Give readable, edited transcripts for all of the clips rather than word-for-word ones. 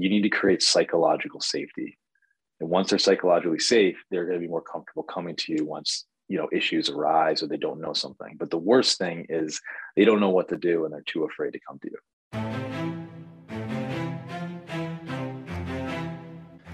you need to create psychological safety. And once they're psychologically safe, they're going to be more comfortable coming to you once, you know, issues arise or they don't know something. But the worst thing is they don't know what to do and they're too afraid to come to you.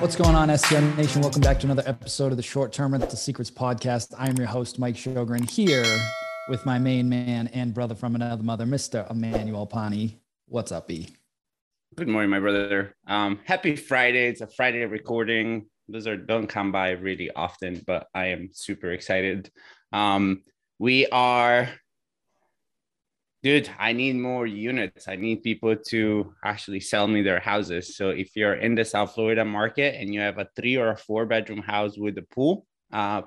What's going on, STR Nation? Welcome back to another episode of the Short Term Rental Secrets Podcast. I'm your host, Mike Shogren, here with my main man and brother from another mother, Mr. Emmanuel Pani. What's up, E? Good morning, my brother. Happy Friday. It's a Friday recording. Don't come by really often, but I am super excited. Dude, I need more units. I need people to actually sell me their houses. So if you're in the South Florida market and you have a 3 or 4 bedroom house with a pool,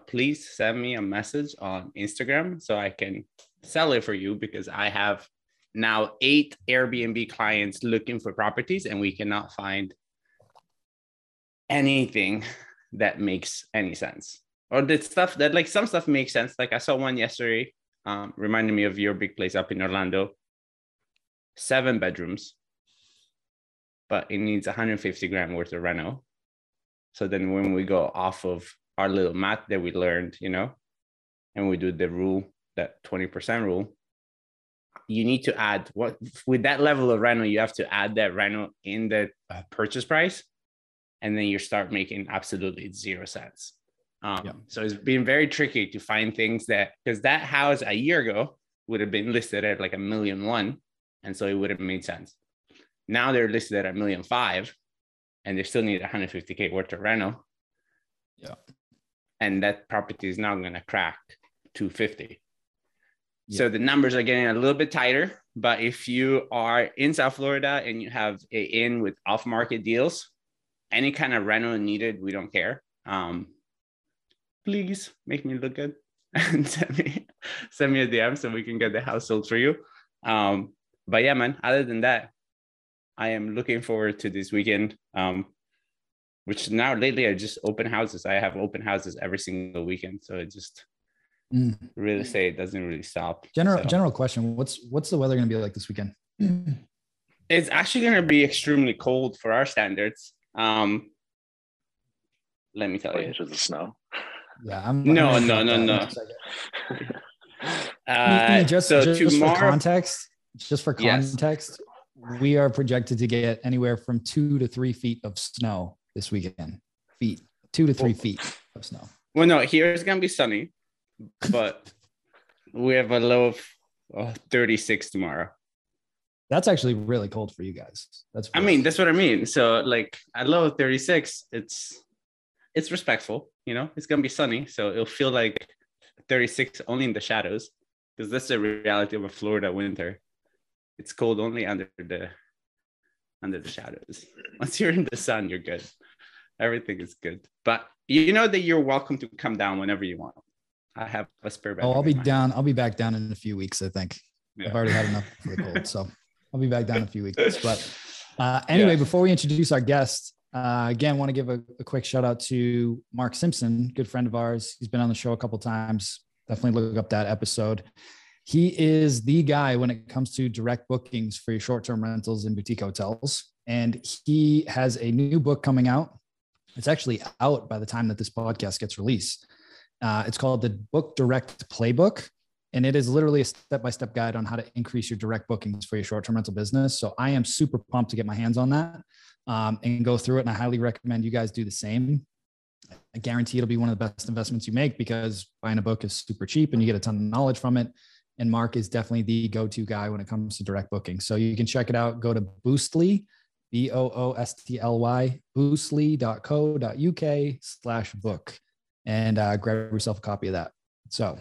please send me a message on Instagram so I can sell it for you, because I have now 8 Airbnb clients looking for properties and we cannot find anything that makes any sense. Or the stuff that, like, some stuff makes sense. Like I saw one yesterday. Reminded me of your big place up in Orlando, 7 bedrooms, but it needs $150,000 worth of reno. So then when we go off of our little math that we learned, you know, and we do the rule, that 20% rule, you need to add what, with that level of reno, you have to add that reno in the purchase price. And then you start making absolutely 0 cents. Yeah. So it's been very tricky to find things that, because that house a year ago would have been listed at like $1.1 million. And so it would have made sense. Now they're listed at $1.5 million and they still need $150,000 worth of rental. Yeah. And that property is now going to crack $250,000. Yeah. So the numbers are getting a little bit tighter, but if you are in South Florida and you have an inn with off market deals, any kind of rental needed, we don't care. Please make me look good and send me a DM so we can get the house sold for you. But yeah, man, other than that, I am looking forward to this weekend, which now lately are just open houses. I have open houses every single weekend. So it just really say it doesn't really stop. General question. What's the weather going to be like this weekend? It's actually going to be extremely cold for our standards. Let me tell you. Inches of snow. Yeah, No. Just for context, yes, we are projected to get anywhere from 2 to 3 feet of snow this weekend. 2 to 3 feet of snow. Well, no, here it's gonna be sunny, but we have a low of 36 tomorrow. That's actually really cold for you guys. That's what I mean. So, like, a low of 36, it's respectful, you know, it's going to be sunny. So it'll feel like 36 only in the shadows, because that's the reality of a Florida winter. It's cold only under the shadows. Once you're in the sun, you're good. Everything is good. But you know that you're welcome to come down whenever you want. I have a spare bedroom. Oh, I'll be down. I'll be back down in a few weeks, I think. Yeah. I've already had enough for the cold. So I'll be back down in a few weeks. But anyway, before we introduce our guest, again, want to give a quick shout out to Mark Simpson, good friend of ours. He's been on the show a couple of times. Definitely look up that episode. He is the guy when it comes to direct bookings for your short-term rentals and boutique hotels. And he has a new book coming out. It's actually out by the time that this podcast gets released. It's called the Book Direct Playbook. And it is literally a step-by-step guide on how to increase your direct bookings for your short-term rental business. So I am super pumped to get my hands on that. And go through it. And I highly recommend you guys do the same. I guarantee it'll be one of the best investments you make, because buying a book is super cheap and you get a ton of knowledge from it. And Mark is definitely the go-to guy when it comes to direct booking. So you can check it out. Go to Boostly, Boostly, boostly.co.uk/book and grab yourself a copy of that. So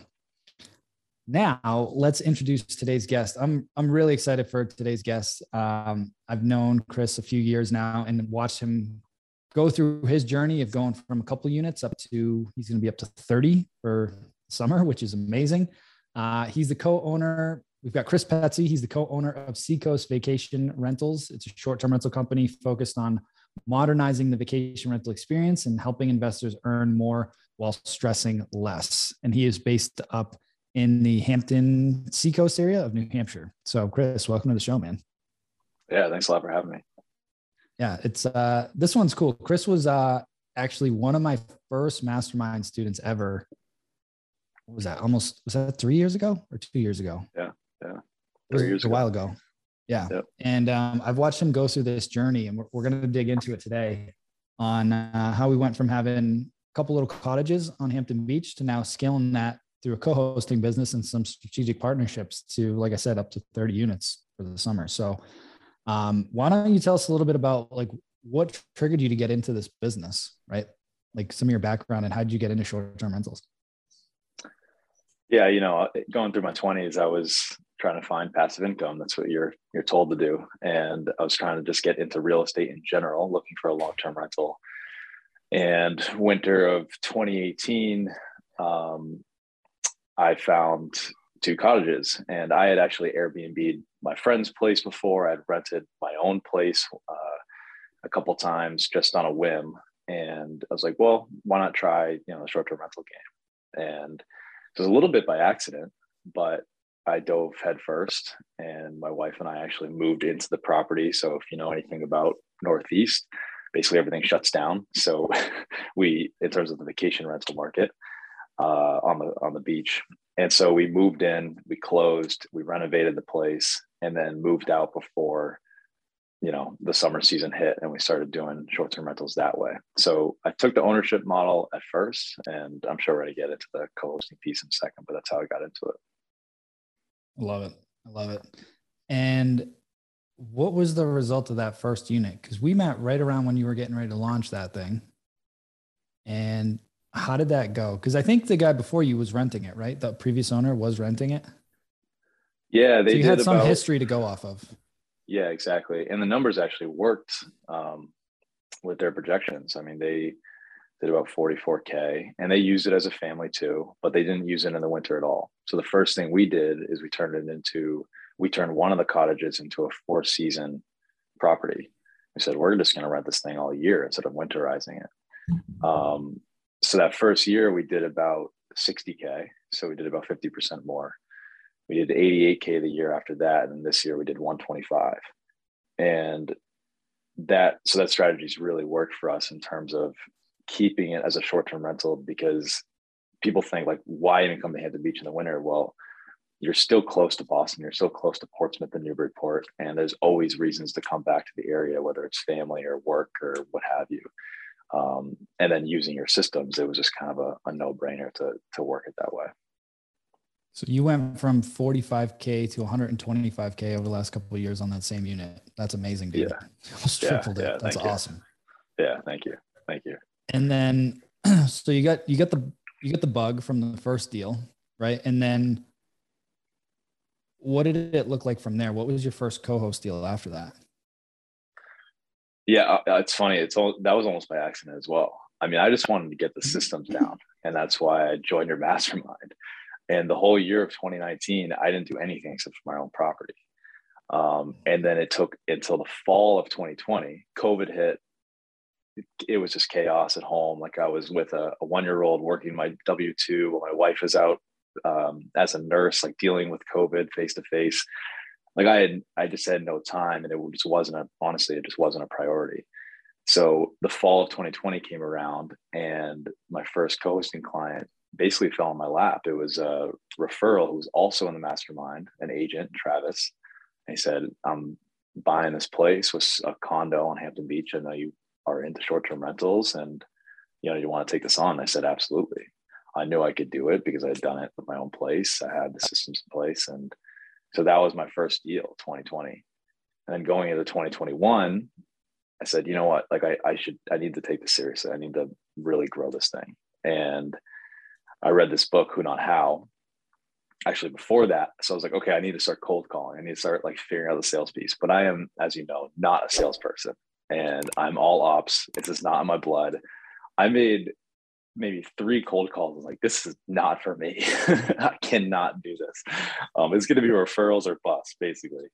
Now let's introduce today's guest. I'm really excited for today's guest. I've known Chris a few years now and watched him go through his journey of going from a couple units up to, he's going to be up to 30 for summer, which is amazing. He's the co-owner. We've got Chris Petzi. He's the co-owner of Seacoast Vacation Rentals. It's a short-term rental company focused on modernizing the vacation rental experience and helping investors earn more while stressing less. And he is based up in the Hampton Seacoast area of New Hampshire. So Chris, welcome to the show, man. Yeah, thanks a lot for having me. Yeah, it's this one's cool. Chris was actually one of my first mastermind students ever. What was that? Was that 3 years ago or 2 years ago? Yeah. 3 years ago. A while ago. Yeah. Yep. And I've watched him go through this journey, and we're going to dig into it today on how we went from having a couple little cottages on Hampton Beach to now scaling that through a co-hosting business and some strategic partnerships to, like I said, up to 30 units for the summer. So why don't you tell us a little bit about like what triggered you to get into this business, right? Like some of your background and how did you get into short-term rentals? Yeah. You know, going through my 20s, I was trying to find passive income. That's what you're told to do. And I was trying to just get into real estate in general, looking for a long-term rental. And winter of 2018, I found two cottages, and I had actually Airbnb'd my friend's place before. I'd rented my own place a couple times just on a whim. And I was like, well, why not try, the short-term rental game? And it was a little bit by accident, but I dove headfirst, and my wife and I actually moved into the property. So if you know anything about Northeast, basically everything shuts down. So we, in terms of the vacation rental market, on the beach. And so we moved in, we closed, we renovated the place, and then moved out before, the summer season hit, and we started doing short-term rentals that way. So I took the ownership model at first, and I'm sure we're going to get into the co-hosting piece in a second, but that's how I got into it. I love it. And what was the result of that first unit? Because we met right around when you were getting ready to launch that thing. And how did that go? Because I think the guy before you was renting it, right? The previous owner was renting it. Yeah, they so you did had some history to go off of. Yeah, exactly. And the numbers actually worked with their projections. I mean, they did about 44K, and they used it as a family too, but they didn't use it in the winter at all. So the first thing we did is we turned one of the cottages into a 4-season property. We said, we're just going to rent this thing all year instead of winterizing it. So that first year we did about 60K. So we did about 50% more. We did 88K the year after that. And this year we did 125. And that strategy's really worked for us in terms of keeping it as a short-term rental, because people think like, why even come to Hampton Beach in the winter? Well, you're still close to Boston. You're still close to Portsmouth and Newburyport. And there's always reasons to come back to the area, whether it's family or work or what have you. And then using your systems, it was just kind of a no-brainer to work it that way. So you went from 45K to 125K over the last couple of years on that same unit. That's amazing, dude. Yeah. Almost tripled it. That's awesome. Yeah. Thank you. And then, so you got the bug from the first deal, right? And then what did it look like from there? What was your first co-host deal after that? Yeah, it's funny. That was almost by accident as well. I mean, I just wanted to get the systems down, and that's why I joined your mastermind. And the whole year of 2019, I didn't do anything except for my own property. And then it took until the fall of 2020, COVID hit. It was just chaos at home. Like I was with a one-year-old working my W-2 while my wife was out as a nurse, like dealing with COVID face-to-face. Like I just had no time, and it just wasn't a priority. So the fall of 2020 came around, and my first co-hosting client basically fell in my lap. It was a referral who was also in the mastermind, an agent, Travis. And he said, I'm buying this place with a condo on Hampton Beach. I know you are into short-term rentals, and you want to take this on. I said, absolutely. I knew I could do it because I had done it with my own place. I had the systems in place. And so that was my first deal, 2020. And then going into 2021, I said, you know what, like I need to take this seriously. I need to really grow this thing. And I read this book, Who Not How. actually before that. So I was like, okay, I need to start cold calling. I need to start like figuring out the sales piece. But I am, as you know, not a salesperson, and I'm all ops. It's just not in my blood. I made maybe 3 cold calls. I was like, this is not for me. I cannot do this. It's going to be referrals or bust, basically.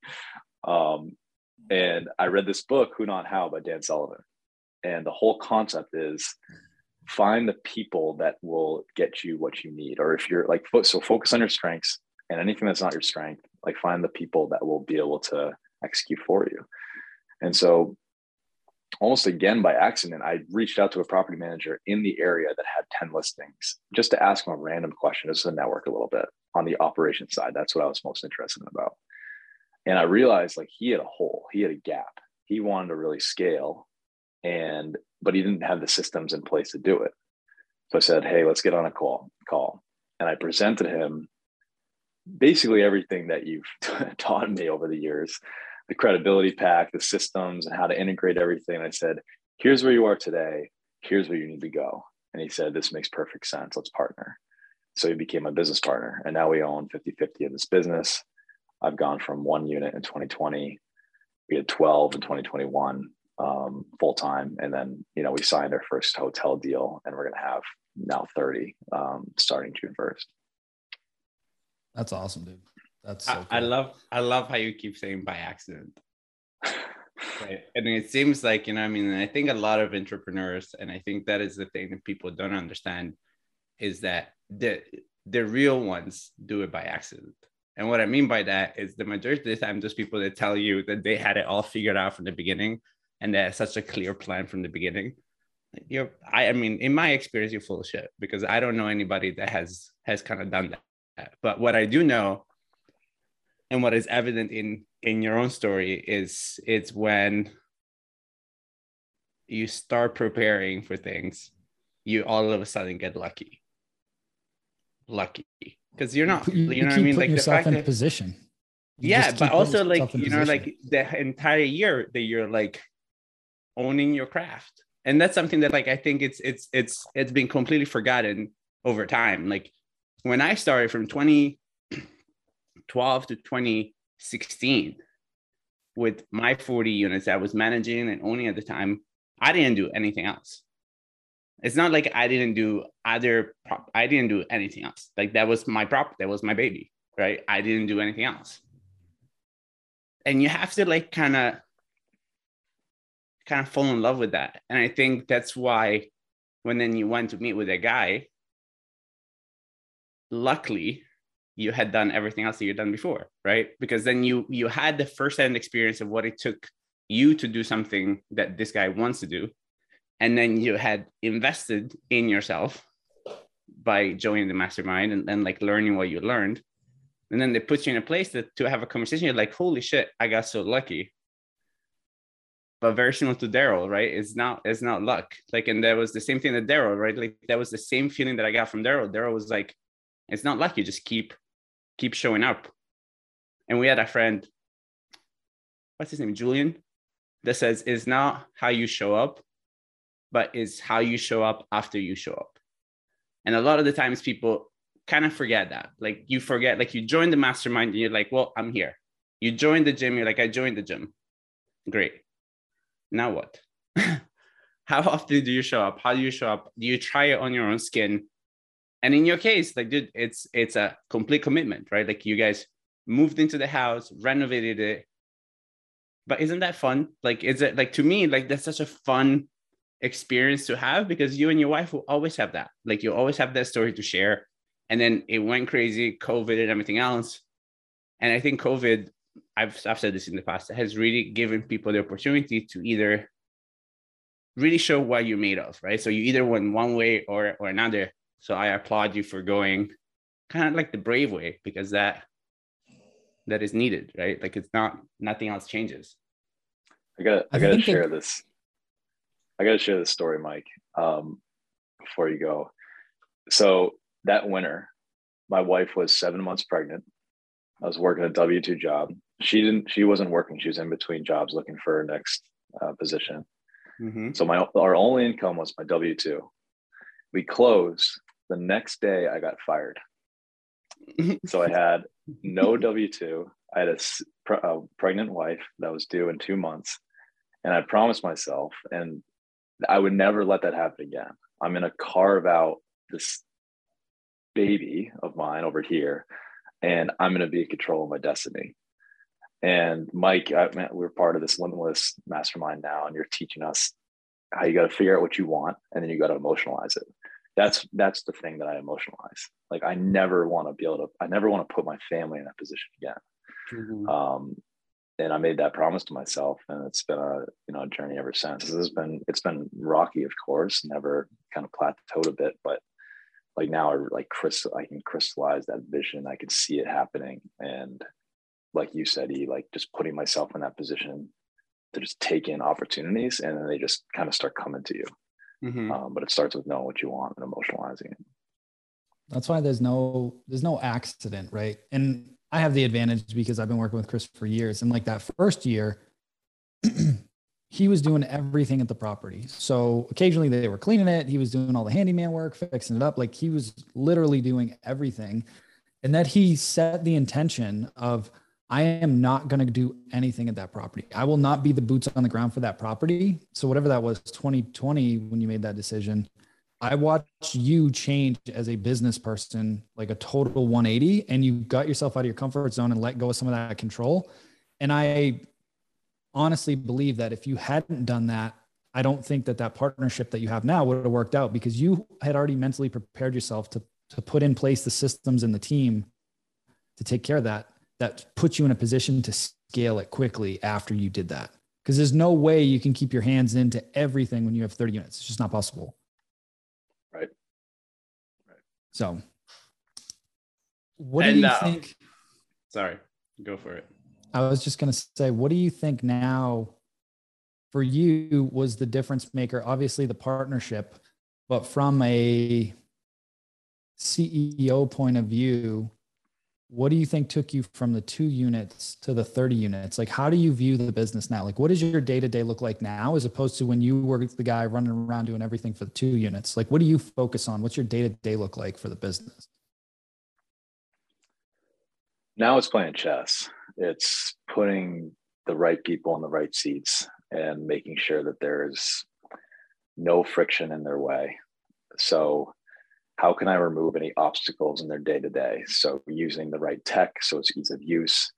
And I read this book, Who Not How, by Dan Sullivan. And the whole concept is find the people that will get you what you need. Or if you're like, so focus on your strengths, and anything that's not your strength, like find the people that will be able to execute for you. And so almost again by accident, I reached out to a property manager in the area that had 10 listings just to ask him a random question. This is a network a little bit on the operations side. That's what I was most interested in about. And I realized like he had a hole, he had a gap. He wanted to really scale, but he didn't have the systems in place to do it. So I said, hey, let's get on a call. And I presented him basically everything that you've taught me over the years, the credibility pack, the systems, and how to integrate everything. And I said, here's where you are today. Here's where you need to go. And he said, this makes perfect sense. Let's partner. So he became my business partner. And now we own 50/50 of this business. I've gone from 1 unit in 2020. We had 12 in 2021 full time. And then, you know, we signed our first hotel deal, and we're going to have now 30 starting June 1st. That's awesome, dude. That's so cool. I love how you keep saying by accident. Right. And it seems like, you know, I mean, I think a lot of entrepreneurs, and I think that is the thing that people don't understand, is that the real ones do it by accident. And what I mean by that is the majority of the time, those people that tell you that they had it all figured out from the beginning and they had such a clear plan from the beginning, I mean, in my experience, you're full of shit, because I don't know anybody that has kind of done that. But what I do know, and what is evident in your own story, is it's when you start preparing for things, you all of a sudden get lucky. Because you're not, you know what I mean? Like the fact that position. Yeah, but also like, you know, like the entire year that you're like owning your craft. And that's something that like, I think it's been completely forgotten over time. Like when I started from 2012 to 2016 with my 40 units I was managing and owning at the time, I didn't do anything else. It's not like I didn't do anything else. Like that was my prop. That was my baby, right? I didn't do anything else. And you have to like kind of fall in love with that. And I think that's why when then you went to meet with a guy, luckily you had done everything else that you'd done before, right? Because then you had the firsthand experience of what it took you to do something that this guy wants to do. And then you had invested in yourself by joining the mastermind and then like learning what you learned. And then they put you in a place to have a conversation. You're like, holy shit, I got so lucky. But very similar to Daryl, right? It's not luck. Like, and that was the same thing that Daryl, right? Like that was the same feeling that I got from Daryl. Daryl was like, it's not luck. You just keep showing up. And we had a friend, what's his name? Julian, that says, it's not how you show up, but it's how you show up after you show up. And a lot of the times people kind of forget that. Like you forget, like you join the mastermind and you're like, well, I'm here. You join the gym. You're like, I joined the gym. Great. Now what? How often do you show up? How do you show up? Do you try it on your own skin? And in your case, like, dude, it's a complete commitment, right? Like you guys moved into the house, renovated it. But isn't that fun? Like, is it like, to me, like that's such a fun experience to have, because you and your wife will always have that. Like you always have that story to share. And then it went crazy, COVID and everything else. And I think COVID, I've said this in the past, has really given people the opportunity to either really show what you're made of, right? So you either went one way or another. So I applaud you for going kind of like the brave way, because that is needed, right? Like it's not, nothing else changes. I gotta share this. I got to share this story, Mike, before you go. So that winter, my wife was 7 months pregnant. I was working a W-2 job. She wasn't working. She was in between jobs looking for her next position. Mm-hmm. So our only income was my W-2. We closed. The next day I got fired. So I had no W-2. I had a pregnant wife that was due in 2 months. And I promised myself, and I would never let that happen again. I'm going to carve out this baby of mine over here, and I'm going to be in control of my destiny. And Mike, we're part of this limitless mastermind now, and you're teaching us how you got to figure out what you want, and then you got to emotionalize it. That's the thing that I emotionalize. Like, I never want to be able to, I never want to put my family in that position again. Mm-hmm. And I made that promise to myself, and it's been a journey ever since. It's been rocky, of course, never kind of plateaued a bit, but like now I can crystallize that vision. I can see it happening. And like you said, just putting myself in that position to just take in opportunities, and then they just kind of start coming to you. Mm-hmm. But it starts with knowing what you want and emotionalizing it. That's why there's no accident, right? And I have the advantage because I've been working with Chris for years. And like that first year, he was doing everything at the property. So occasionally they were cleaning it. He was doing all the handyman work, fixing it up. Like, he was literally doing everything. And that he set the intention of, I am not going to do anything at that property. I will not be the boots on the ground for that property. So whatever that was, 2020, when you made that decision, I watched you change as a business person, like a total 180, and you got yourself out of your comfort zone and let go of some of that control. And I honestly believe that if you hadn't done that, I don't think that partnership that you have now would have worked out, because you had already mentally prepared yourself to put in place the systems and the team to take care of that. That puts you in a position to scale it quickly after you did that. Because there's no way you can keep your hands into everything when you have 30 units. It's just not possible. So what do you think? Sorry, go for it. I was just going to say, what do you think now for you was the difference maker? Obviously the partnership, but from a CEO point of view, what do you think took you from the 2 units to the 30 units? Like, how do you view the business now? Like, what does your day-to-day look like now, as opposed to when you were the guy running around doing everything for the 2 units? Like, what do you focus on? What's your day-to-day look like for the business? Now it's playing chess. It's putting the right people in the right seats and making sure that there's no friction in their way. So how can I remove any obstacles in their day-to-day? So using the right tech, so it's ease of use,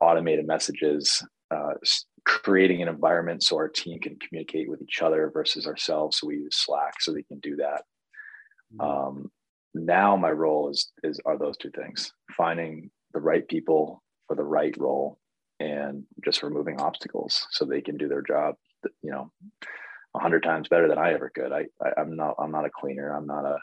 automated messages, creating an environment so our team can communicate with each other versus ourselves. So we use Slack so they can do that. Now my role are those two things: finding the right people for the right role, and just removing obstacles so they can do their job, 100 times better than I ever could. I'm not a cleaner. I'm not a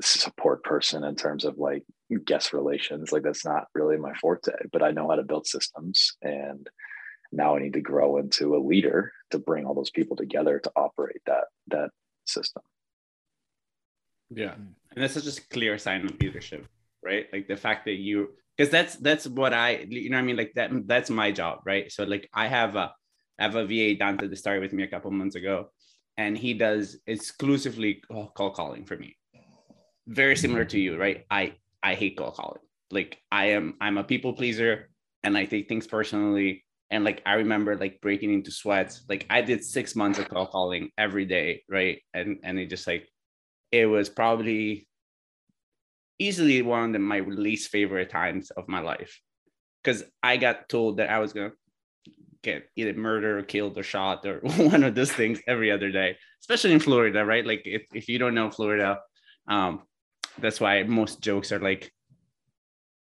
support person in terms of like guest relations. Like, that's not really my forte, but I know how to build systems, and now I need to grow into a leader to bring all those people together to operate that system. Yeah. And that's just a clear sign of leadership, right? Like the fact that you, because that's what I, like that's my job, right? So like I have a VA, Dante, that started with me a couple months ago, and he does exclusively cold calling for me. Very similar to you, right? I hate cold calling. Like, I'm a people pleaser, and I take things personally. And like, I remember like breaking into sweats. Like, I did 6 months of cold calling every day, right? And it just like, it was probably easily one of my least favorite times of my life, because I got told that I was gonna get either murdered or killed or shot or one of those things every other day, especially in Florida, right? Like if you don't know Florida, that's why most jokes are like,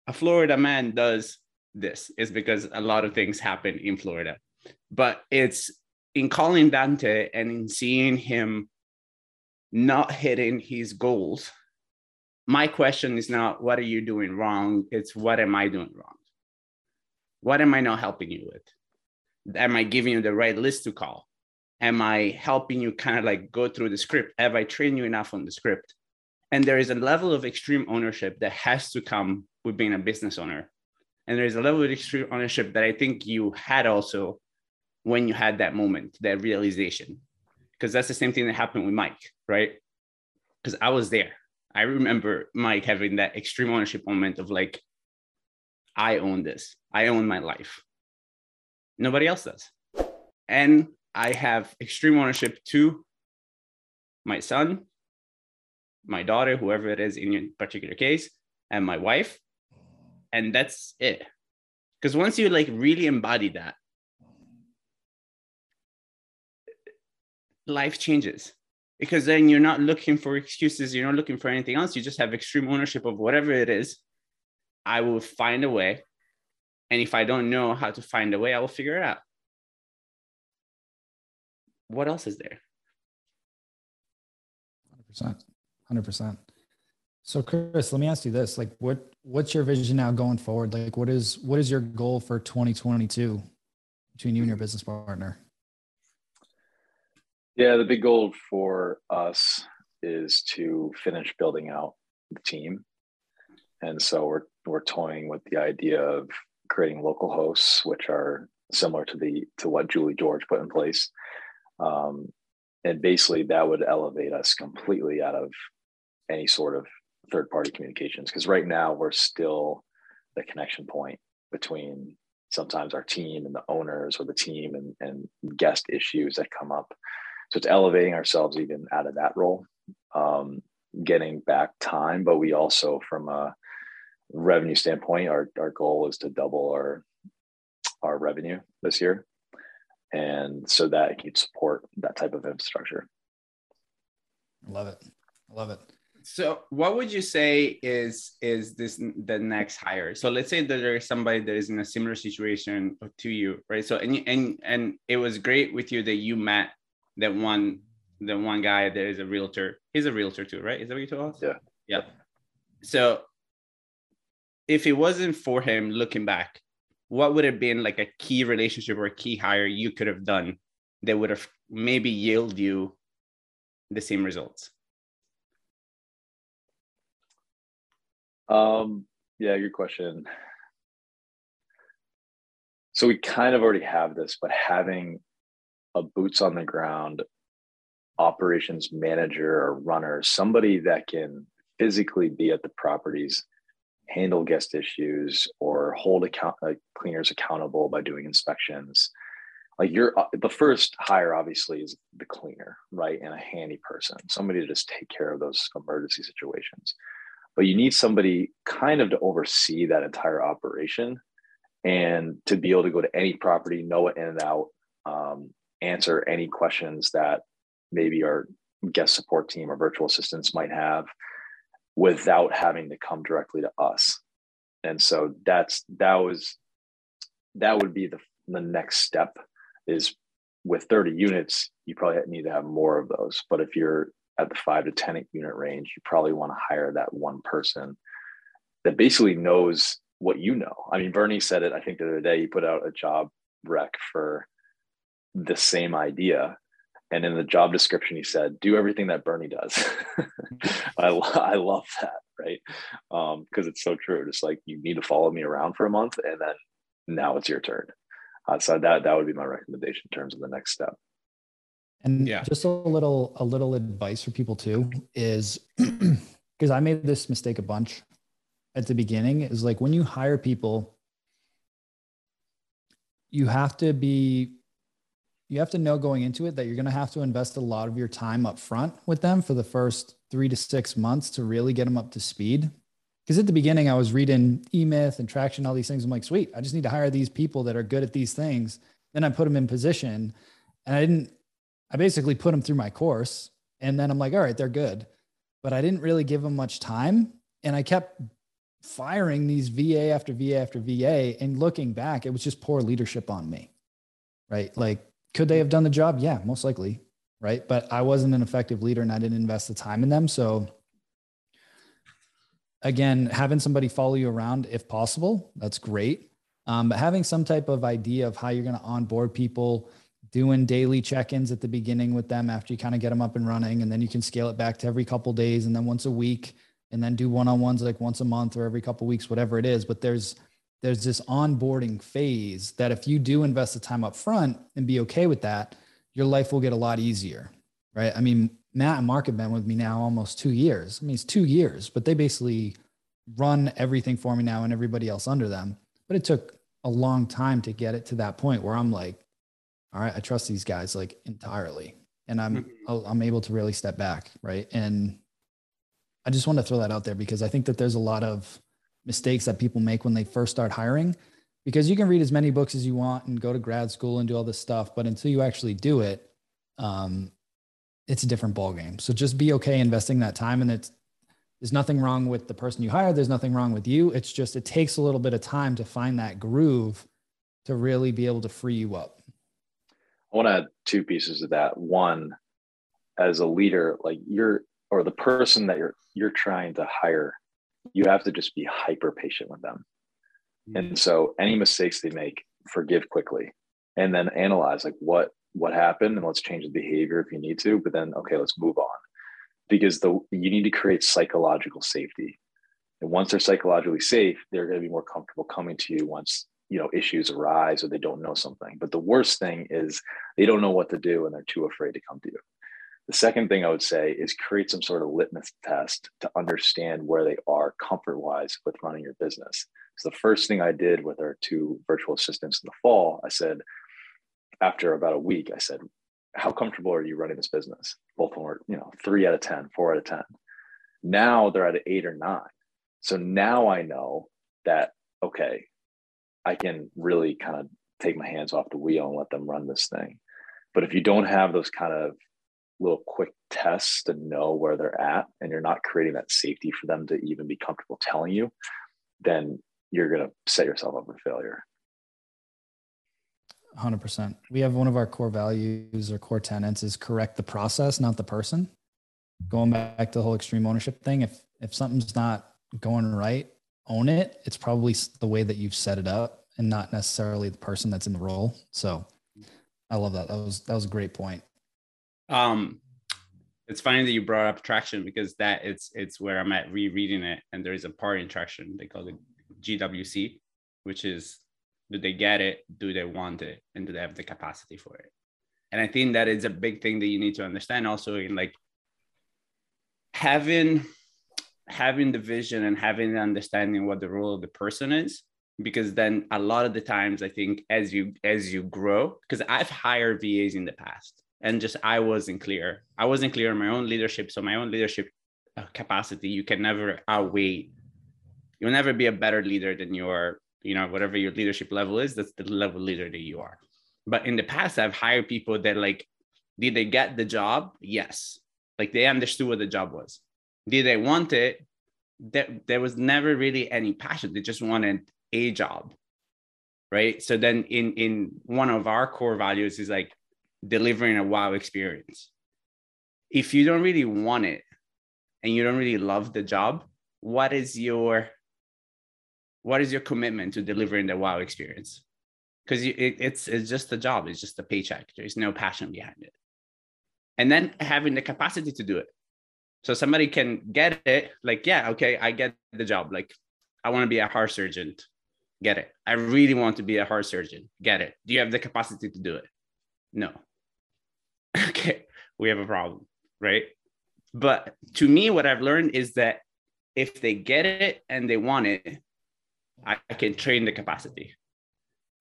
a Florida man does this, is because a lot of things happen in Florida. But it's in calling Dante and in seeing him not hitting his goals. My question is not, what are you doing wrong? It's, what am I doing wrong? What am I not helping you with? Am I giving you the right list to call? Am I helping you kind of like go through the script? Have I trained you enough on the script? And there is a level of extreme ownership that has to come with being a business owner. And there's a level of extreme ownership that I think you had also when you had that moment, that realization, because that's the same thing that happened with Mike, right? Because I was there. I remember Mike having that extreme ownership moment of like, I own this. I own my life. Nobody else does. And I have extreme ownership to my son, my daughter, whoever it is in your particular case, and my wife. And that's it. Because once you like really embody that, life changes. Because then you're not looking for excuses. You're not looking for anything else. You just have extreme ownership of whatever it is. I will find a way. And if I don't know how to find a way, I will figure it out. What else is there? 100%. So Chris, let me ask you this. Like what's your vision now going forward? Like what is your goal for 2022 between you and your business partner? Yeah, the big goal for us is to finish building out the team. And so we're toying with the idea of creating local hosts, which are similar to what Julie George put in place. And basically that would elevate us completely out of any sort of third-party communications. Because right now we're still the connection point between sometimes our team and the owners or the team and guest issues that come up. So it's elevating ourselves even out of that role, getting back time. But we also, from a revenue standpoint, our goal is to double our revenue this year. And so that it can support that type of infrastructure. I love it. So what would you say is this the next hire? So let's say that there is somebody that is in a similar situation to you, right? So and it was great with you that you met that one guy that is a realtor. He's a realtor too, right? Is that what you told us? Yeah. So if it wasn't for him, looking back, what would have been like a key relationship or a key hire you could have done that would have maybe yielded you the same results? Yeah, good question. So we kind of already have this, but having a boots on the ground operations manager or runner, somebody that can physically be at the properties, handle guest issues, or hold cleaners accountable by doing inspections. Like the first hire obviously is the cleaner, right? And a handy person, somebody to just take care of those emergency situations. But you need somebody kind of to oversee that entire operation and to be able to go to any property, know it in and out, answer any questions that maybe our guest support team or virtual assistants might have, without having to come directly to us. And so that would be the next step. Is with 30 units, you probably need to have more of those. But if you're at the 5 to 10 unit range, you probably want to hire that one person that basically knows what you know. I mean, Bernie said it, I think the other day, he put out a job rec for the same idea. And in the job description, he said, do everything that Bernie does. I love that, right? Because it's so true. Just like, you need to follow me around for a month, and then now it's your turn. So that would be my recommendation in terms of the next step. And yeah, just a little advice for people too is, because I made this mistake a bunch at the beginning, is like, when you hire people, you have to know going into it that you're going to have to invest a lot of your time up front with them for the first 3 to 6 months to really get them up to speed. Because at the beginning, I was reading E-Myth and Traction, all these things. I'm like, sweet, I just need to hire these people that are good at these things. Then I put them in position, and I basically put them through my course, and then I'm like, all right, they're good. But I didn't really give them much time. And I kept firing these VA after VA after VA. And looking back, it was just poor leadership on me, right? Like, could they have done the job? Yeah, most likely. Right. But I wasn't an effective leader, and I didn't invest the time in them. So again, having somebody follow you around, if possible, that's great. But having some type of idea of how you're going to onboard people, doing daily check-ins at the beginning with them after you kind of get them up and running, and then you can scale it back to every couple of days, and then once a week, and then do one-on-ones like once a month or every couple of weeks, whatever it is. But there's this onboarding phase that if you do invest the time up front and be okay with that, your life will get a lot easier, right? I mean, Matt and Mark have been with me now almost 2 years. I mean, it's 2 years, but they basically run everything for me now and everybody else under them. But it took a long time to get it to that point where I'm like, all right, I trust these guys like entirely. And I'm able to really step back. Right. And I just want to throw that out there because I think that there's a lot of mistakes that people make when they first start hiring, because you can read as many books as you want and go to grad school and do all this stuff. But until you actually do it, it's a different ballgame. So just be okay investing that time. And there's nothing wrong with the person you hired. There's nothing wrong with you. It's just, it takes a little bit of time to find that groove to really be able to free you up. I want to add two pieces to that. One, as a leader, like or the person that you're trying to hire, you have to just be hyper patient with them. Mm-hmm. And so any mistakes they make, forgive quickly, and then analyze like what happened, and let's change the behavior if you need to, but then, okay, let's move on, because you need to create psychological safety. And once they're psychologically safe, they're going to be more comfortable coming to you once, you know, issues arise or they don't know something. But the worst thing is they don't know what to do and they're too afraid to come to you. The second thing I would say is create some sort of litmus test to understand where they are comfort-wise with running your business. So the first thing I did with our two virtual assistants in the fall, I said, after about a week, I said, how comfortable are you running this business? Both of them were, 3 out of 10, 4 out of 10. Now they're at an 8 or 9. So now I know that, okay, I can really kind of take my hands off the wheel and let them run this thing. But if you don't have those kind of little quick tests to know where they're at, and you're not creating that safety for them to even be comfortable telling you, then you're going to set yourself up for failure. 100%. We have one of our core values or core tenets is correct the process, not the person. Going back to the whole extreme ownership thing, if something's not going right, own it. It's probably the way that you've set it up and not necessarily the person that's in the role. So I love that. That was a great point. It's funny that you brought up Traction, because that it's where I'm at rereading it. And there is a part in Traction, they call it GWC, which is, do they get it? Do they want it? And do they have the capacity for it? And I think that is a big thing that you need to understand also, in like having the vision and having the understanding what the role of the person is, because then a lot of the times I think as you grow, because I've hired VAs in the past and just, I wasn't clear on my own leadership. So my own leadership capacity, you can never outweigh, you'll never be a better leader than your, whatever your leadership level is, that's the level leader that you are. But in the past, I've hired people that like, did they get the job? Yes. Like they understood what the job was. Did they want it? There was never really any passion. They just wanted a job, right? So then in one of our core values is like delivering a wow experience. If you don't really want it and you don't really love the job, what is your commitment to delivering the wow experience? Because it's just a job. It's just a paycheck. There's no passion behind it. And then having the capacity to do it. So somebody can get it, like, yeah, okay, I get the job. Like, I want to be a heart surgeon. Get it. I really want to be a heart surgeon. Get it. Do you have the capacity to do it? No. Okay, we have a problem, right? But to me, what I've learned is that if they get it and they want it, I can train the capacity.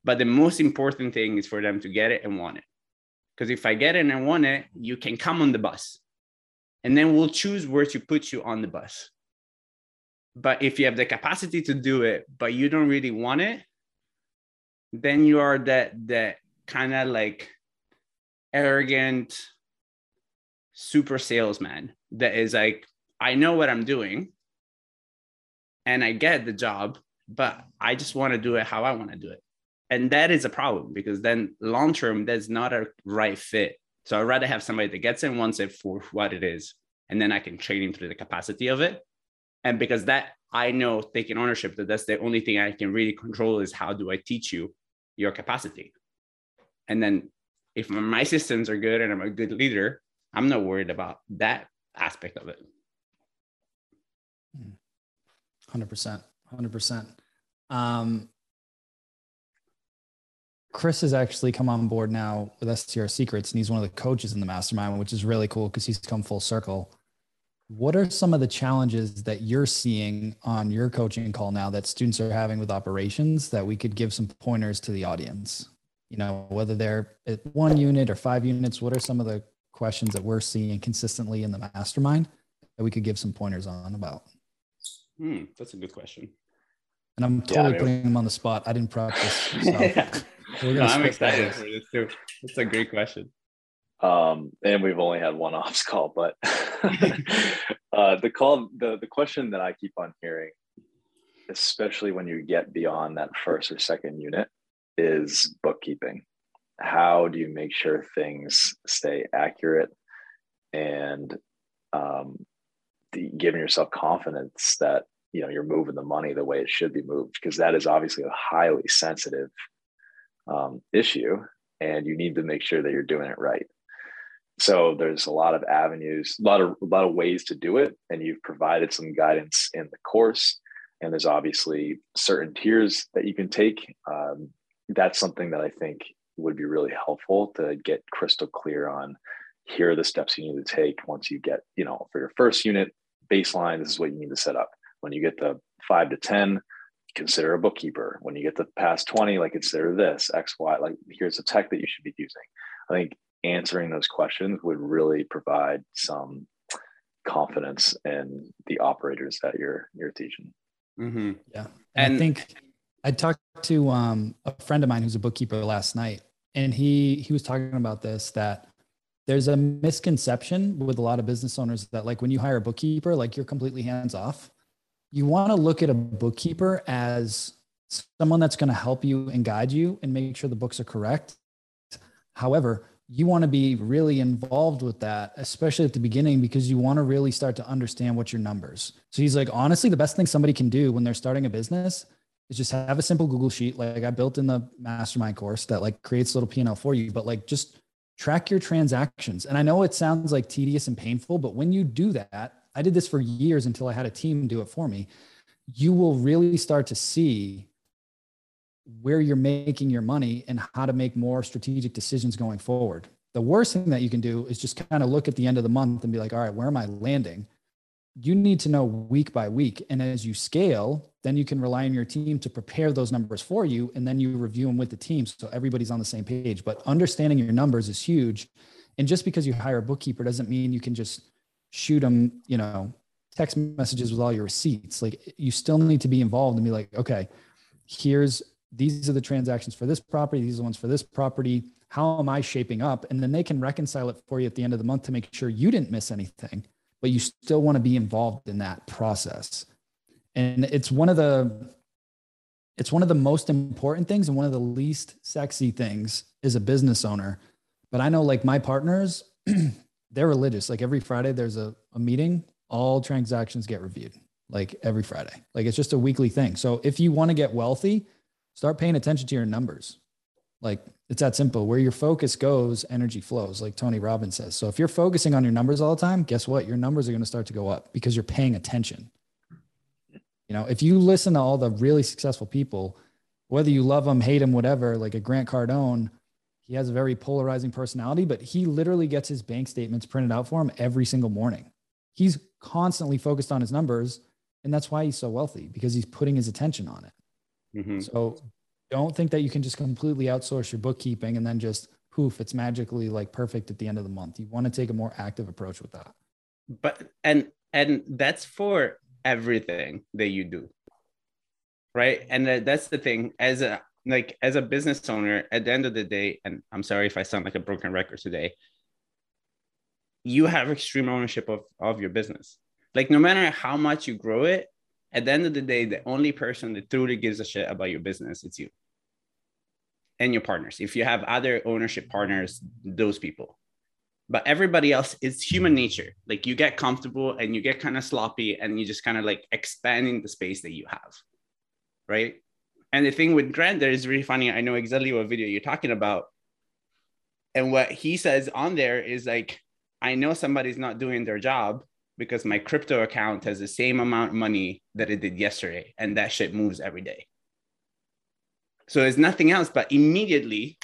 But the most important thing is for them to get it and want it. Because if I get it and I want it, you can come on the bus. And then we'll choose where to put you on the bus. But if you have the capacity to do it, but you don't really want it, then you are that kind of like arrogant super salesman that is like, I know what I'm doing and I get the job, but I just want to do it how I want to do it. And that is a problem, because then long-term, that's not a right fit. So I'd rather have somebody that gets it and wants it for what it is. And then I can train him through the capacity of it. And because that, I know, taking ownership, that's the only thing I can really control is how do I teach you your capacity? And then if my systems are good and I'm a good leader, I'm not worried about that aspect of it. 100%. Chris has actually come on board now with STR Secrets, and he's one of the coaches in the mastermind, which is really cool because he's come full circle. What are some of the challenges that you're seeing on your coaching call now that students are having with operations that we could give some pointers to the audience? You know, whether they're at 1 unit or 5 units, what are some of the questions that we're seeing consistently in the mastermind that we could give some pointers on about? That's a good question. And I'm totally putting him on the spot. I didn't practice. So I'm excited for this too. It's a great question. And we've only had one ops call, but the question that I keep on hearing, especially when you get beyond that first or second unit, is bookkeeping. How do you make sure things stay accurate and giving yourself confidence that you know you're moving the money the way it should be moved? Because that is obviously a highly sensitive issue, and you need to make sure that you're doing it right. So there's a lot of avenues, a lot of ways to do it. And you've provided some guidance in the course. And there's obviously certain tiers that you can take. That's something that I think would be really helpful to get crystal clear on. Here are the steps you need to take once you get, you know, for your first unit baseline, this is what you need to set up. When you get to 5 to 10, consider a bookkeeper. When you get to past 20, like consider this X, Y, like here's the tech that you should be using. I think answering those questions would really provide some confidence in the operators that you're teaching. Mm-hmm. Yeah. And I think I talked to a friend of mine who's a bookkeeper last night, and he was talking about this, that there's a misconception with a lot of business owners that like when you hire a bookkeeper, like you're completely hands off. You want to look at a bookkeeper as someone that's going to help you and guide you and make sure the books are correct. However, you want to be really involved with that, especially at the beginning, because you want to really start to understand what your numbers. So he's like, honestly, the best thing somebody can do when they're starting a business is just have a simple Google sheet. Like I built in the mastermind course that like creates a little P&L for you, but like just track your transactions. And I know it sounds like tedious and painful, but when you do that, I did this for years until I had a team do it for me. You will really start to see where you're making your money and how to make more strategic decisions going forward. The worst thing that you can do is just kind of look at the end of the month and be like, all right, where am I landing? You need to know week by week. And as you scale, then you can rely on your team to prepare those numbers for you. And then you review them with the team. So everybody's on the same page, but understanding your numbers is huge. And just because you hire a bookkeeper doesn't mean you can just shoot them, you know, text messages with all your receipts. Like you still need to be involved and be like, okay, these are the transactions for this property. These are the ones for this property. How am I shaping up? And then they can reconcile it for you at the end of the month to make sure you didn't miss anything, but you still want to be involved in that process. And it's one of the most important things and one of the least sexy things as a business owner. But I know like my partners, they're religious. Like every Friday, there's a meeting, all transactions get reviewed, like every Friday. Like it's just a weekly thing. So if you want to get wealthy, start paying attention to your numbers. Like it's that simple. Where your focus goes, energy flows, like Tony Robbins says. So if you're focusing on your numbers all the time, guess what? Your numbers are going to start to go up because you're paying attention. You know, if you listen to all the really successful people, whether you love them, hate them, whatever, like a Grant Cardone, he has a very polarizing personality, but he literally gets his bank statements printed out for him every single morning. He's constantly focused on his numbers, and that's why he's so wealthy, because he's putting his attention on it. Mm-hmm. So don't think that you can just completely outsource your bookkeeping and then just poof, it's magically like perfect at the end of the month. You want to take a more active approach with that. But and that's for everything that you do, right? And that's the thing as a business owner, at the end of the day, and I'm sorry if I sound like a broken record today, you have extreme ownership of your business. Like no matter how much you grow it, at the end of the day, the only person that truly gives a shit about your business, it's you and your partners. If you have other ownership partners, those people, but everybody else, it's human nature. Like you get comfortable and you get kind of sloppy and you just kind of like expanding the space that you have, right? And the thing with Grant there is really funny. I know exactly what video you're talking about. And what he says on there is like, I know somebody's not doing their job because my crypto account has the same amount of money that it did yesterday. And that shit moves every day. So there's nothing else, but immediately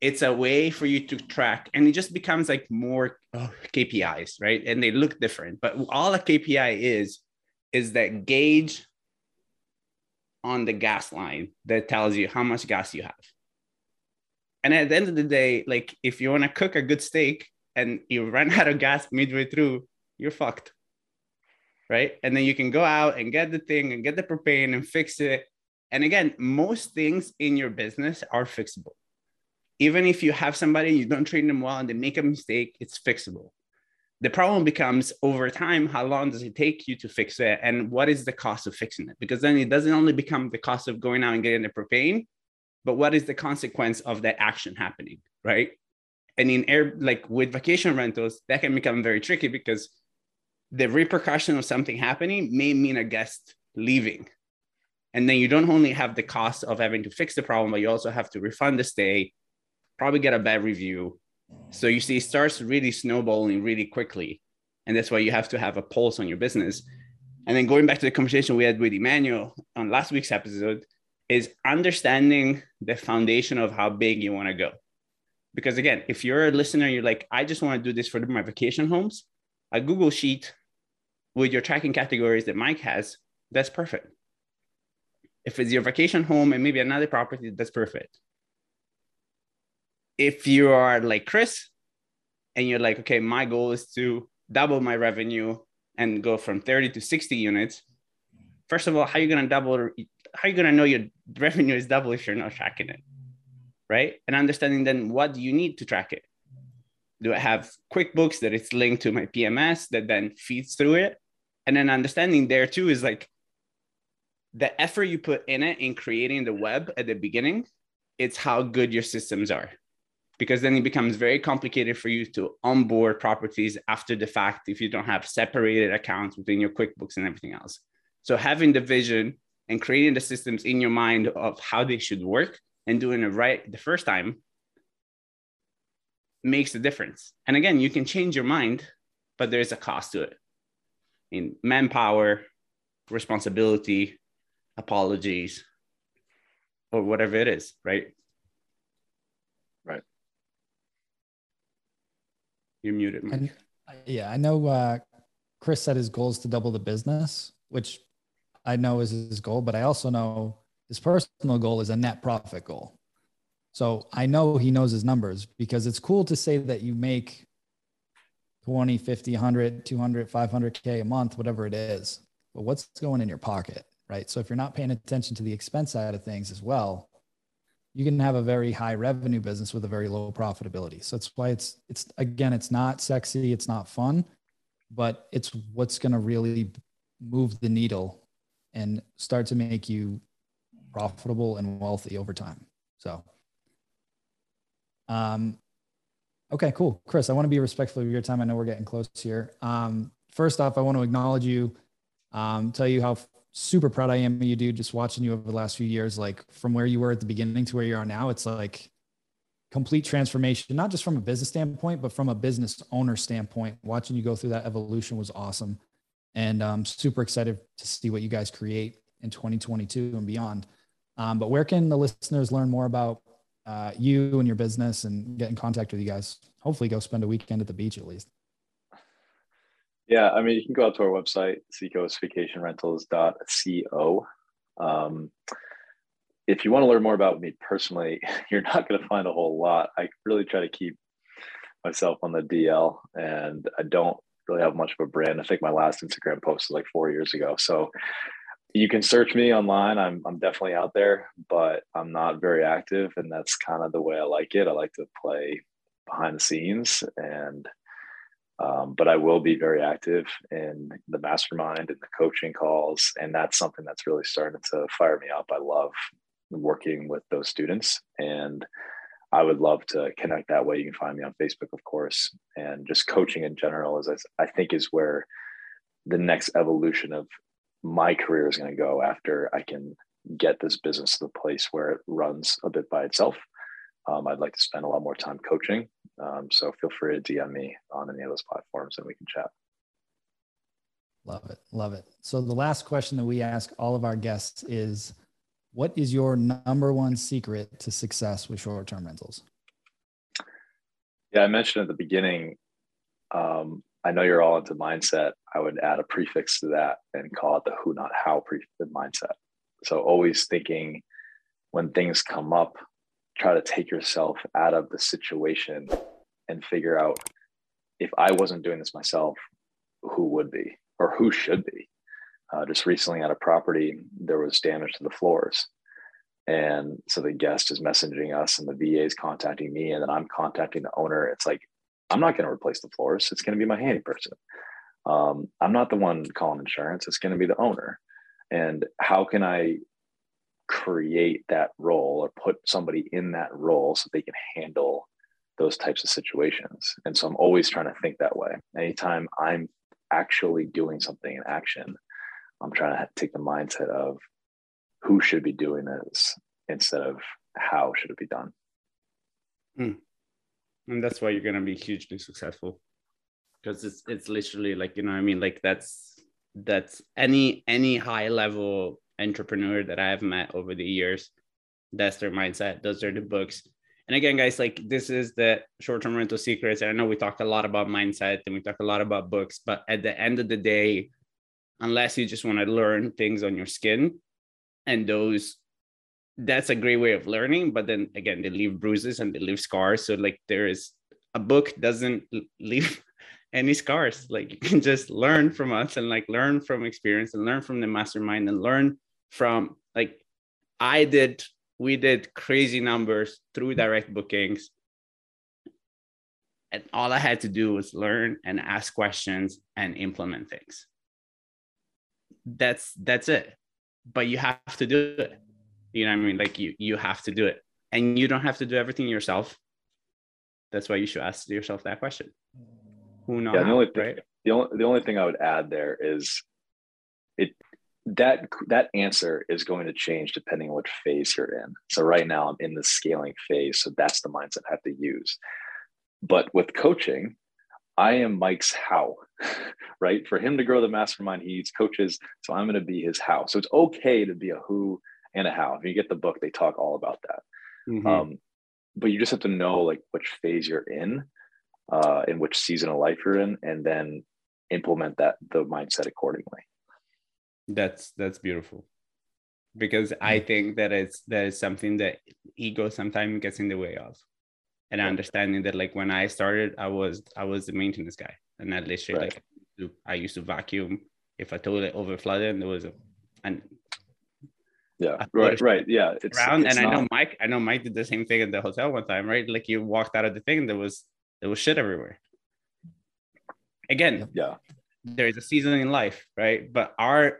it's a way for you to track, and it just becomes like more KPIs, right? And they look different, but all a KPI is that gauge on the gas line that tells you how much gas you have. And at the end of the day, like if you want to cook a good steak and you run out of gas midway through, you're fucked, right? And then you can go out and get the thing and get the propane and fix it. And again, most things in your business are fixable. Even if you have somebody, you don't treat them well and they make a mistake, it's fixable. The problem becomes over time, how long does it take you to fix it? And what is the cost of fixing it? Because then it doesn't only become the cost of going out and getting the propane, but what is the consequence of that action happening, right? And in like with vacation rentals, that can become very tricky because the repercussion of something happening may mean a guest leaving. And then you don't only have the cost of having to fix the problem, but you also have to refund the stay, probably get a bad review. So you see, it starts really snowballing really quickly. And that's why you have to have a pulse on your business. And then going back to the conversation we had with Emmanuel on last week's episode is understanding the foundation of how big you want to go. Because again, if you're a listener, you're like, I just want to do this for my vacation homes, a Google Sheet with your tracking categories that Mike has, that's perfect. If it's your vacation home and maybe another property, that's perfect. If you are like Chris and you're like, okay, my goal is to double my revenue and go from 30 to 60 units. First of all, how are you going to double? How are you going to know your revenue is double if you're not tracking it? Right? And understanding then what do you need to track it? Do I have QuickBooks that it's linked to my PMS that then feeds through it? And then understanding there too is like the effort you put in it in creating the web at the beginning, it's how good your systems are. Because then it becomes very complicated for you to onboard properties after the fact if you don't have separated accounts within your QuickBooks and everything else. So having the vision and creating the systems in your mind of how they should work and doing it right the first time makes a difference. And again, you can change your mind, but there's a cost to it in manpower, responsibility, apologies, or whatever it is, right? Right. You're muted, Mike. Yeah, I know Chris said his goal is to double the business, which I know is his goal, but I also know his personal goal is a net profit goal. So I know he knows his numbers because it's cool to say that you make 20, 50, 100, 200, 500K a month, whatever it is, but what's going in your pocket, right? So if you're not paying attention to the expense side of things as well, you can have a very high revenue business with a very low profitability. So that's why it's again, it's not sexy, it's not fun, but it's what's going to really move the needle and start to make you profitable and wealthy over time. So, okay, cool. Chris, I want to be respectful of your time. I know we're getting close here. First off, I want to acknowledge you, tell you how super proud I am of you, dude. Just watching you over the last few years, like from where you were at the beginning to where you are now, it's like complete transformation, not just from a business standpoint, but from a business owner standpoint. Watching you go through that evolution was awesome. And I'm super excited to see what you guys create in 2022 and beyond. But where can the listeners learn more about you and your business and get in contact with you guys? Hopefully go spend a weekend at the beach at least. Yeah, I mean, you can go out to our website, seacoastvacationrentals.co. If you want to learn more about me personally, you're not going to find a whole lot. I really try to keep myself on the DL, and I don't really have much of a brand. I think my last Instagram post was like 4 years ago. So you can search me online. I'm definitely out there, but I'm not very active, and that's kind of the way I like it. I like to play behind the scenes, and but I will be very active in the mastermind and the coaching calls. And that's something that's really started to fire me up. I love working with those students, and I would love to connect that way. You can find me on Facebook, of course, and just coaching in general is, I think, is where the next evolution of my career is going to go after I can get this business to the place where it runs a bit by itself. I'd like to spend a lot more time coaching. So feel free to DM me on any of those platforms and we can chat. Love it. Love it. So the last question that we ask all of our guests is What is your number one secret to success with short-term rentals? Yeah, I mentioned at the beginning, I know you're all into mindset. I would add a prefix to that and call it the who, not how mindset. So always thinking when things come up, try to take yourself out of the situation and figure out, if I wasn't doing this myself, who would be or who should be? Just recently at a property, there was damage to the floors. And so the guest is messaging us and the VA is contacting me, and then I'm contacting the owner. It's like, I'm not going to replace the floors. It's going to be my handy person. I'm not the one calling insurance. It's going to be the owner. And how can I create that role or put somebody in that role so they can handle those types of situations? And so I'm always trying to think that way. Anytime I'm actually doing something in action, I'm trying to take the mindset of who should be doing this instead of how should it be done. Mm. And that's why you're going to be hugely successful, because it's literally like, you know what I mean? Like that's any high level entrepreneur that I've met over the years, that's their mindset. Those are the books. And again, guys, like this is the short-term rental secrets. And I know we talked a lot about mindset and we talked a lot about books, but at the end of the day, unless you just want to learn things on your skin, and that's a great way of learning, but then again, they leave bruises and they leave scars. So like there is a book doesn't leave any scars. Like you can just learn from us and like learn from experience and learn from the mastermind and learn from like we did crazy numbers through direct bookings. And all I had to do was learn and ask questions and implement things. That's it. But you have to do it. You know what I mean? Like you have to do it, and you don't have to do everything yourself. That's why you should ask yourself that question. Who knows? Yeah, the only thing I would add there is that answer is going to change depending on what phase you're in. So right now I'm in the scaling phase. So that's the mindset I have to use. But with coaching, I am Mike's how, right? For him to grow the mastermind, he needs coaches. So I'm going to be his how. So it's okay to be a who and a how. If you get the book, they talk all about that. Mm-hmm. But you just have to know like which phase you're in which season of life you're in, and then implement the mindset accordingly. That's beautiful, because I think that is something that ego sometimes gets in the way of, and understanding that like when I started, I was the maintenance guy, and I literally I used to vacuum if a toilet over flooded, and there was Yeah. It's and I know Mike did the same thing at the hotel one time, right? Like you walked out of the thing and there was shit everywhere. Again, yeah, there is a season in life, right? But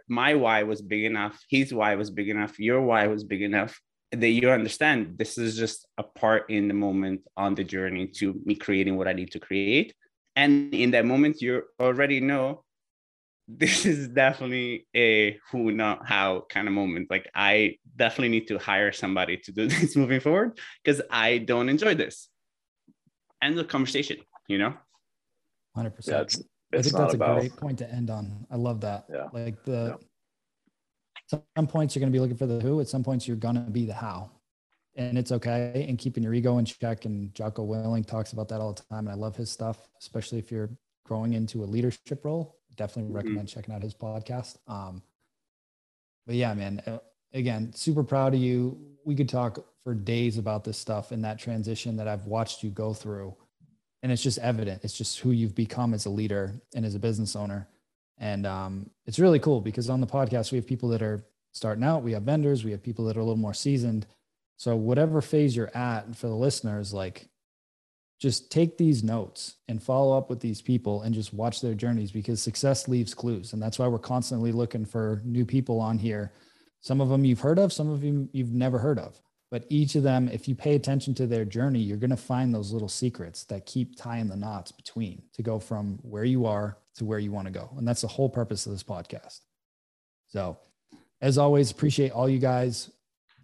my why was big enough, his why was big enough, your why was big enough that you understand this is just a part in the moment on the journey to me creating what I need to create. And in that moment, you already know this is definitely a who, not how kind of moment. Like I definitely need to hire somebody to do this moving forward, because I don't enjoy this. End of conversation, you know? 100%. Yeah, I think that's a great point to end on. I love that. Yeah. Like some points you're going to be looking for the who, at some points you're going to be the how, and it's okay. And keeping your ego in check. And Jocko Willink talks about that all the time. And I love his stuff, especially if you're growing into a leadership role. Definitely recommend checking out his podcast. But yeah, man, again, super proud of you. We could talk for days about this stuff and that transition that I've watched you go through. And it's just evident. It's just who you've become as a leader and as a business owner. And it's really cool, because on the podcast, we have people that are starting out. We have vendors. We have people that are a little more seasoned. So whatever phase you're at, and for the listeners, like, just take these notes and follow up with these people and just watch their journeys, because success leaves clues. And that's why we're constantly looking for new people on here. Some of them you've heard of, some of them you've never heard of, but each of them, if you pay attention to their journey, you're going to find those little secrets that keep tying the knots between to go from where you are to where you want to go. And that's the whole purpose of this podcast. So as always, appreciate all you guys.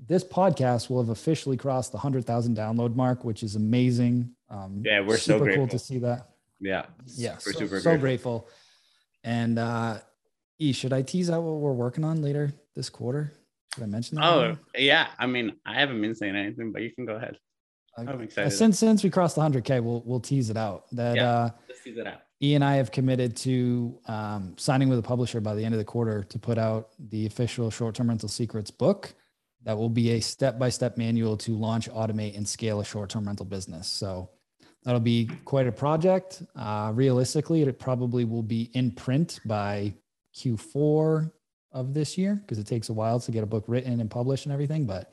This podcast will have officially crossed the 100,000 download mark, which is amazing. Yeah, we're so grateful. Cool to see that. Yeah. Yeah. We're so grateful. And should I tease out what we're working on later this quarter? Did I mention that? Oh, yeah. I mean, I haven't been saying anything, but you can go ahead. I'm excited. Since we crossed the 100K, we'll tease it out. Let's tease it out. E and I have committed to signing with a publisher by the end of the quarter to put out the official Short-Term Rental Secrets book. That will be a step-by-step manual to launch, automate, and scale a short-term rental business. So that'll be quite a project. Realistically, it probably will be in print by Q4 of this year because it takes a while to get a book written and published and everything. But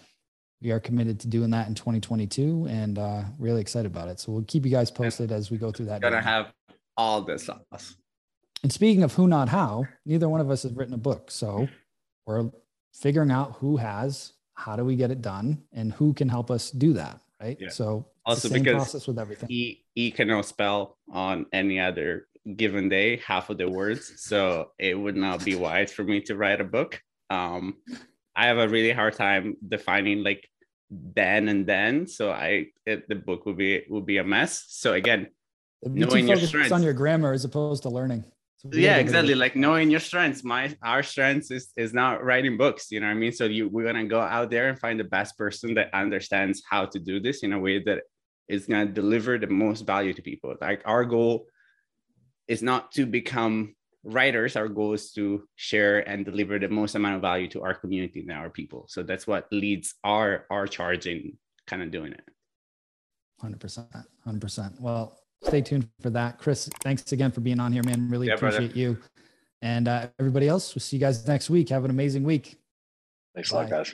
we are committed to doing that in 2022 and really excited about it. So we'll keep you guys posted as we go through that. Gonna have all this on us. And speaking of Who Not How, neither one of us has written a book. So we're figuring out who has, how do we get it done, and who can help us do that, right? Yeah. So also the same process with everything. E cannot spell on any other given day half of the words, so it would not be wise for me to write a book. I have a really hard time defining like then and then, so the book would be a mess. So again, knowing your strengths on your grammar as opposed to learning. Yeah, exactly. Like knowing your strengths. Our strengths is not writing books, you know what I mean? So we're going to go out there and find the best person that understands how to do this in a way that is going to deliver the most value to people. Like our goal is not to become writers. Our goal is to share and deliver the most amount of value to our community and our people. So that's what leads our charge in kind of doing it. 100%. Well, stay tuned for that. Chris, thanks again for being on here, man. Really appreciate you. And everybody else, we'll see you guys next week. Have an amazing week. Thanks a lot, guys.